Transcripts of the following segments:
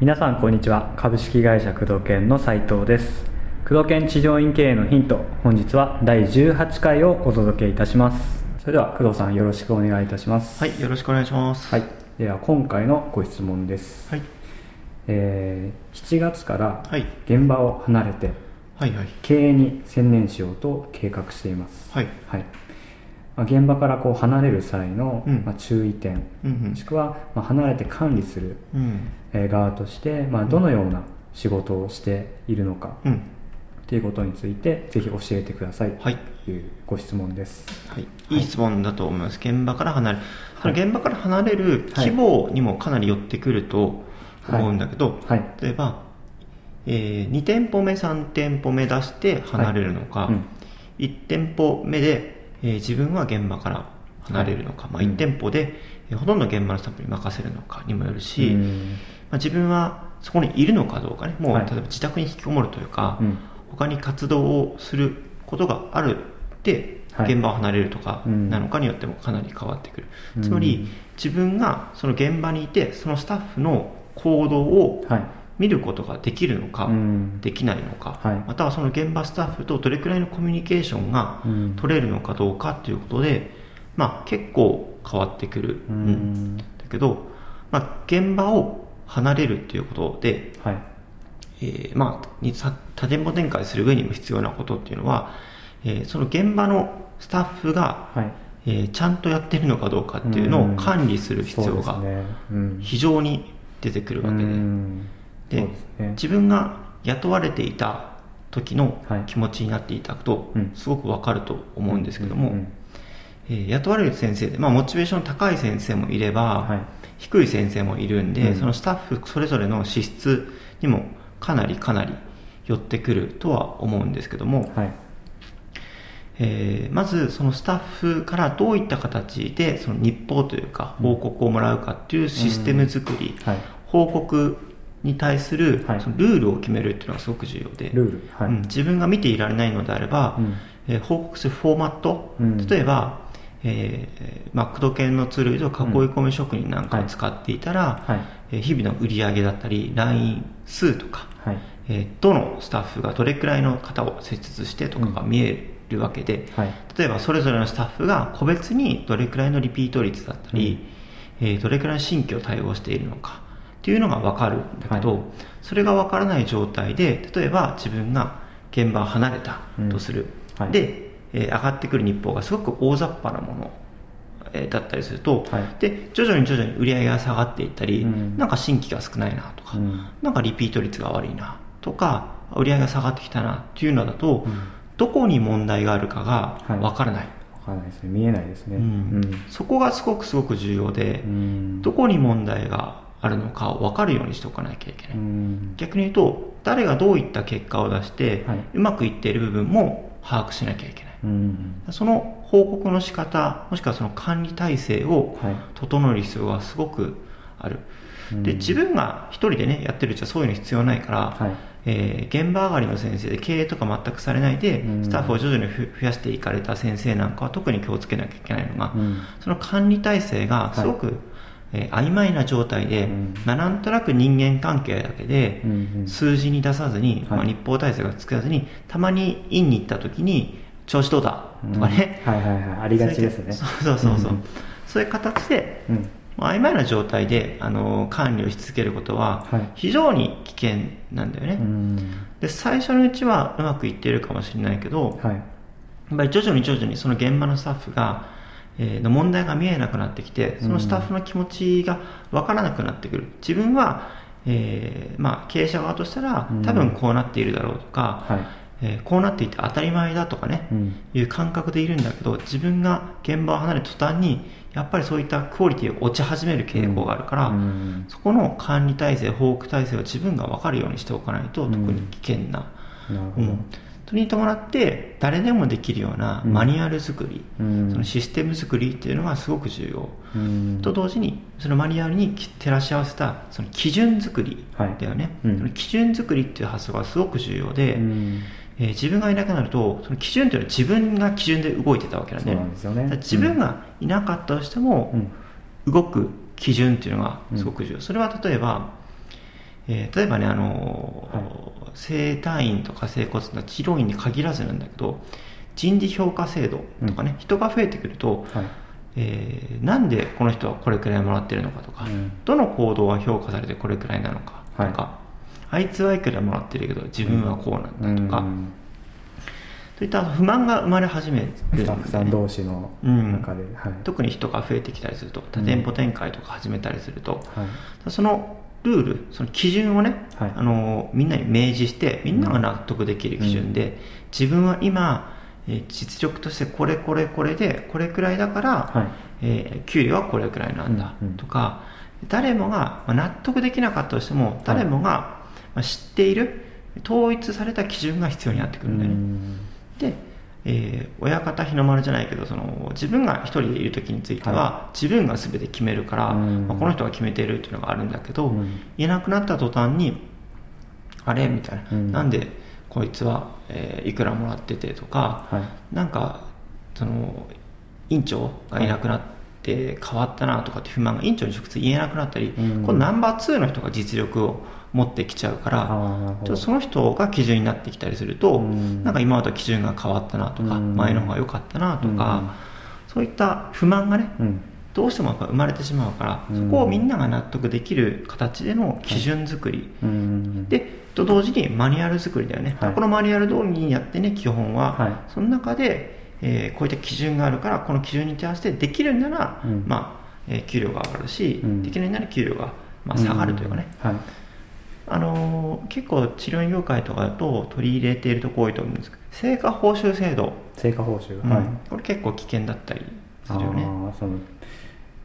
皆さんこんにちは。株式会社工藤研の斉藤です。工藤研地上院経営のヒント、本日は第18回をお届けいたします。それでは工藤さん、よろしくお願いいたします。はい、よろしくお願いします。はい、では今回のご質問です。はい、7月から現場を離れて経営に専念しようと計画しています。はい、はい現場からこう離れる際の注意点、もしくは離れて管理する側としてどのような仕事をしているのかということについてぜひ教えてくださいというご質問です。はいはい、いい質問だと思います。現場から離れる、はい、現場から離れる規模にもかなり寄ってくると思うんだけど、はいはい、例えば、2店舗目3店舗目出して離れるのか、はい1店舗目で自分は現場から離れるのか、1店舗でほとんど現場のスタッフに任せるのかにもよるし、自分はそこにいるのかどうかね、もう例えば自宅に引きこもるというか、他に活動をすることがあるって現場を離れるとかなのかによってもかなり変わってくる。つまり自分がその現場にいてそのスタッフの行動を見ることができるのか、できないのか、またはその現場スタッフとどれくらいのコミュニケーションが取れるのかどうかということで、結構変わってくるんだけど、現場を離れるということで、多店舗展開する上にも必要なことっていうのは、その現場のスタッフが、ちゃんとやってるのかどうかっていうのを管理する必要が非常に出てくるわけで、で自分が雇われていた時の気持ちになっていただくとすごく分かると思うんですけども、雇われる先生で、モチベーション高い先生もいれば、低い先生もいるんで、そのスタッフそれぞれの資質にもかなり寄ってくるとは思うんですけども、まずそのスタッフからどういった形でその日報というか報告をもらうかっていうシステム作り、報告に対するそのルールを決めるっていうのがすごく重要で、自分が見ていられないのであれば、報告するフォーマット、例えば、工藤研のツールで囲い込み職人なんかを使っていたら、日々の売り上げだったり LINE 数とか、どのスタッフがどれくらいの方を設置してとかが見えるわけで、例えばそれぞれのスタッフが個別にどれくらいのリピート率だったり、どれくらいの新規を対応しているのかっていうのが分かるんだけど、それが分からない状態で、例えば自分が現場を離れたとする、で、上がってくる日報がすごく大雑把なもの、だったりすると、で徐々に売り上げが下がっていったり、なんか新規が少ないなとか、なんかリピート率が悪いなとか売り上げが下がってきたなっていうのだと、どこに問題があるかが分からない、見えないですね。そこがすごく重要で、どこに問題があるのかを分かるようにしておかなきゃいけない。逆に言うと、誰がどういった結果を出して、うまくいっている部分も把握しなきゃいけない。その報告の仕方、もしくはその管理体制を整える必要がすごくある。で、自分が一人でね、やってるうちはそういうの必要ないから、現場上がりの先生で経営とか全くされないで、スタッフを徐々に増やしていかれた先生なんかは特に気をつけなきゃいけないのが、その管理体制がすごく、曖昧な状態で、なんとなく人間関係だけで数字に出さずに、日報体制がつけずに、たまに院に行った時に調子どうだとかね、ありがちですね。そういう形で、曖昧な状態で管理をし続けることは非常に危険なんだよね。で、最初のうちはうまくいっているかもしれないけど、やっぱり徐々にその現場のスタッフがの問題が見えなくなってきて、そのスタッフの気持ちが分からなくなってくる。自分は、経営者側としたら、多分こうなっているだろうとか、こうなっていて当たり前だとかね、いう感覚でいるんだけど、自分が現場を離れた途端にやっぱりそういったクオリティが落ち始める傾向があるから、そこの管理体制、報告体制を自分が分かるようにしておかないと、特に危険な。それに伴って誰でもできるようなマニュアル作り、そのシステム作りっていうのがすごく重要、と同時にそのマニュアルに照らし合わせたその基準作りだよね、その基準作りっていう発想がすごく重要で、自分がいなくなるとその基準というのは自分が基準で動いてたわけなんで、そうなんですよね、自分がいなかったとしても、うん、動く基準というのがすごく重要、うん、それは例えばね、はい、整体院とか整骨とか治療院に限らずなんだけど、人事評価制度とかね、うん、人が増えてくると、はい、なんでこの人はこれくらいもらってるのかとか、うん、どの行動が評価されてこれくらいなのかとか、はい、あいつはいくらもらってるけど自分はこうなんだとか、うん、そういった不満が生まれ始めるんですね、スタッフさん同士の中で、うん、はい、特に人が増えてきたりすると多店舗展開とか始めたりすると、うん、そのルール、その基準をね、はい、みんなに明示してみんなが納得できる基準で、うん、自分は今実力としてこれでこれくらいだから、はい、給料はこれくらいなんだとか、うんうん、誰もが、納得できなかったとしても誰もが知っている統一された基準が必要になってくるんだよね、うん、で、親方日の丸じゃないけど、その自分が一人でいる時については、はい、自分が全て決めるから、この人が決めているというのがあるんだけど、うん、いなくなった途端にあれみたいな、うん、なんでこいつは、いくらもらっててとか、はい、なんかその院長がいなくなって変わったなとかって不満が院長に直接言えなくなったり、うん、このナンバー2の人が実力を持ってきちゃうから、ちょっとその人が基準になってきたりすると、うん、なんか今までと基準が変わったなとか、うん、前の方が良かったなとか、うん、そういった不満がね、うん、どうしてもやっぱ生まれてしまうから、うん、そこをみんなが納得できる形での基準作り、はい、うん、でと同時にマニュアル作りだよね、はい、このマニュアル通りにやってね、基本は、はい、その中で、こういった基準があるから、この基準に対してできるなら、うん、給料が上がるし、うん、できないなら給料が、下がるというかね、うん、はい、結構治療業界とかだと取り入れているとこ多いと思うんですけど、成果報酬制度、成果報酬、はい、うん、これ結構危険だったりするよね。あ、その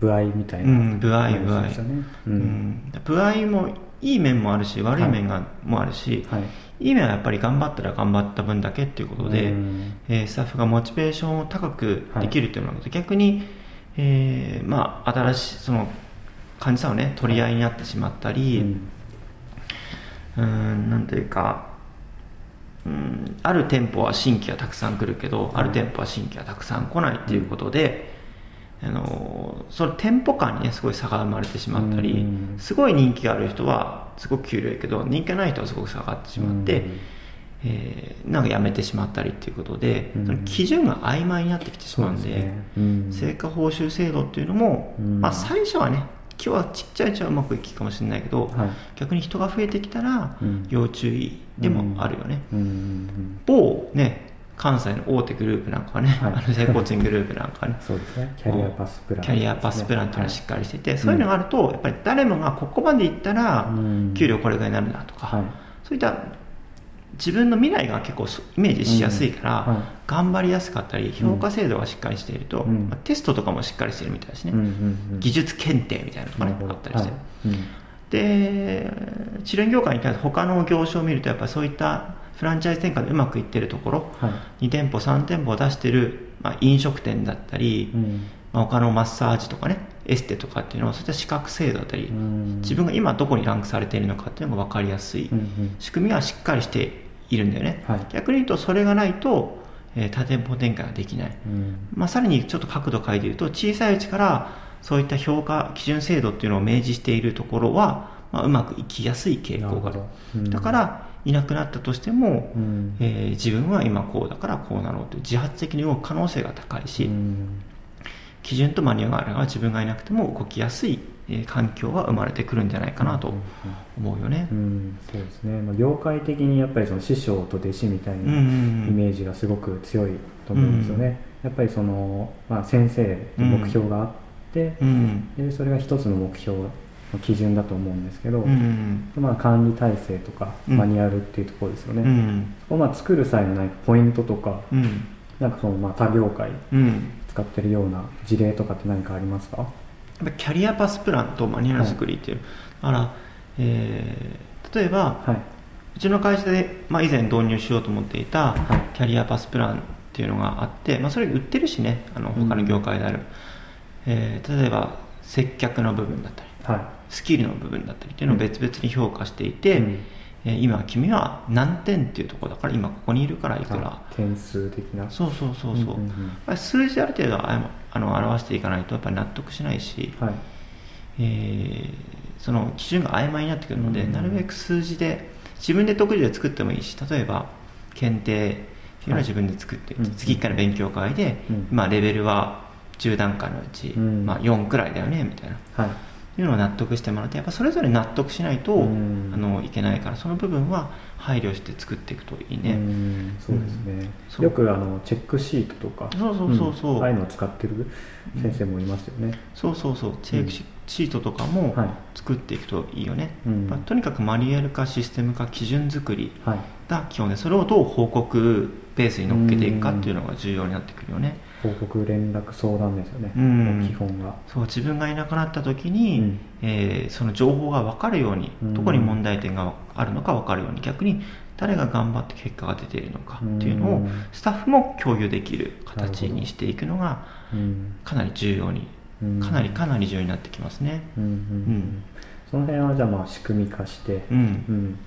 部合みたいな、うん、部合、ね、うん、部合もいい面もあるし悪い面もあるし、はいはい、いい面はやっぱり頑張ったら頑張った分だけっていうことで、スタッフがモチベーションを高くできるというのが、はい、逆に、新しいその患者さんをね取り合いになってしまったり、はい、なんていうか、ある店舗は新規がたくさん来るけど、はい、ある店舗は新規がたくさん来ないっていうことで、その店舗間に、ね、すごい差が生まれてしまったり、うん、すごい人気がある人はすごく給料いいけど人気がない人はすごく下がってしまって、うん、なんかやめてしまったりということで、うん、その基準が曖昧になってきてしまうんで、ね、うん、成果報酬制度っていうのも、うん、最初はね、今日はちっちゃい人はうまくいくかもしれないけど、はい、逆に人が増えてきたら要注意でもあるよね、うんうんうん、某ね関西の大手グループなんかはね、はい、成功賃グループなんかはね、そうですね、キャリアパスプラン、キャリアパスプランというのはしっかりしていて、はい、そういうのがあるとやっぱり誰もがここまでいったら給料これぐらいになるなとか、うん、そういった自分の未来が結構イメージしやすいから、うん、はい、頑張りやすかったり、評価制度がしっかりしていると、うん、テストとかもしっかりしているみたいですね、うんうんうん、技術検定みたいなのが、ね、あったりして、はい、うん、で治療業界に関して他の業種を見るとやっぱりそういったフランチャイズ展開でうまくいってるところ、はい、2店舗3店舗を出してる、飲食店だったり、うん、他のマッサージとかね、エステとかっていうのはそういった資格制度だったり、うん、自分が今どこにランクされているのかっていうのが分かりやすい、うんうん、仕組みがしっかりしているんだよね、はい、逆に言うとそれがないと、多店舗展開ができない、うん、さらにちょっと角度変えて言うと、小さいうちからそういった評価基準制度っていうのを明示しているところは、うまくいきやすい傾向がある、うん、だからいなくなったとしても、うん、自分は今こうだからこうなろうという自発的に動く可能性が高いし、うん、基準とマニュアルがあれば自分がいなくても動きやすい環境は生まれてくるんじゃないかなと思うよね、うんうんうん、そうですね、業界的にやっぱりその師匠と弟子みたいなイメージがすごく強いと思うんですよね、うんうん、やっぱりその、先生の目標があって、うんうん、でそれが一つの目標の基準だと思うんですけど、うんうん、管理体制とかマニュアルっていうところですよね、うんうん、そこを作る際のなんかポイントとか、うん、なんかその他業界、うん、使ってるような事例とかって何かありますか？キャリアパスプランとマニュアル作りっていう、はい、だから、例えば、はい、うちの会社で、以前導入しようと思っていたキャリアパスプランっていうのがあって、それ売ってるしね、他の業界である、うん、例えば接客の部分だったり、スキルの部分だったりっていうのを別々に評価していて、うん、今君は何点っていうところだから今ここにいるからいくら点数的なそう、うんうんうん、数字である程度表していかないとやっぱり納得しないし、はい、その基準が曖昧になってくるので、うんうん、なるべく数字で自分で得意で作ってもいいし、例えば検定っていうのは自分で作って、はい、月1回の勉強会で、うん、まあレベルは10段階のうち、うんまあ、4くらいだよねみたいな、はい、いうのを納得してもらって、やっぱそれぞれ納得しないと、うん、いけないから、その部分は配慮して作っていくといいね。うんそうですね、うん、よくチェックシートとかそう、うん、ああいうのを使ってる先生もいますよね、うん、そうチェックシートとかも作っていくといいよね、はいまあ、とにかくマニュアル化システム化基準作りが基本で、はい、それをどう報告ベースに乗っけていくかっていうのが重要になってくるよね。報告連絡相談ですよね、うん、基本がそう、自分がいなくなった時に、うんその情報が分かるように、どこに問題点があるのか分かるように、逆に誰が頑張って結果が出ているのかっていうのをスタッフも共有できる形にしていくのがかなり重要になってきますね、うんうんうん、その辺はじゃあまあ仕組み化して、うんうん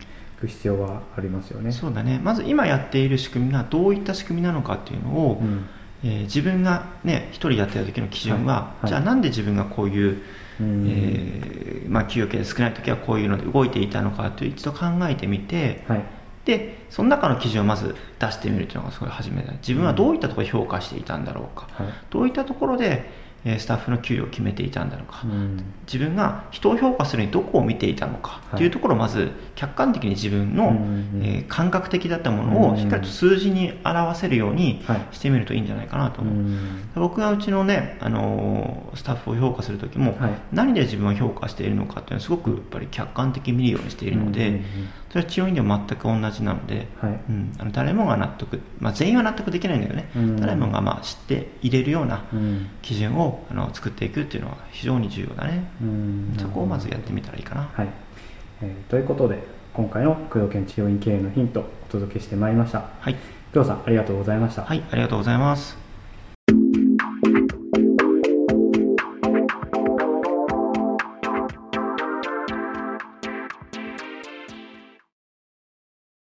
必要はありますよね。そうだね。まず今やっている仕組みがどういった仕組みなのかっていうのを、うん自分がね一人やってる時の基準は、はいはい、じゃあなんで自分がこういう、まあ給与系少ない時はこういうので動いていたのかという一度考えてみて、はい、でその中の基準をまず出してみるというのがすごい初めだ。自分はどういったところで評価していたんだろうか、はい、どういったところでスタッフの給与を決めていたんだろうか、うん、自分が人を評価するにどこを見ていたのかというところをまず客観的に自分の、はい感覚的だったものをしっかりと数字に表せるようにしてみるといいんじゃないかなと思う、はい、僕がうちのね、スタッフを評価するときも、はい、何で自分を評価しているのかというのをすごくやっぱり客観的に見るようにしているので、うんうんうん、それは治療院でも全く同じなので、はいうん、誰もが納得、まあ、全員は納得できないんだけどね、うん、誰もがまあ知っていれるような基準を作っていくっていうのは非常に重要だね。そこをまずやってみたらいいかな、はいということで今回の工藤研治療院経営のヒントをお届けしてまいりました。はい、工藤さんありがとうございました。はい、ありがとうございます。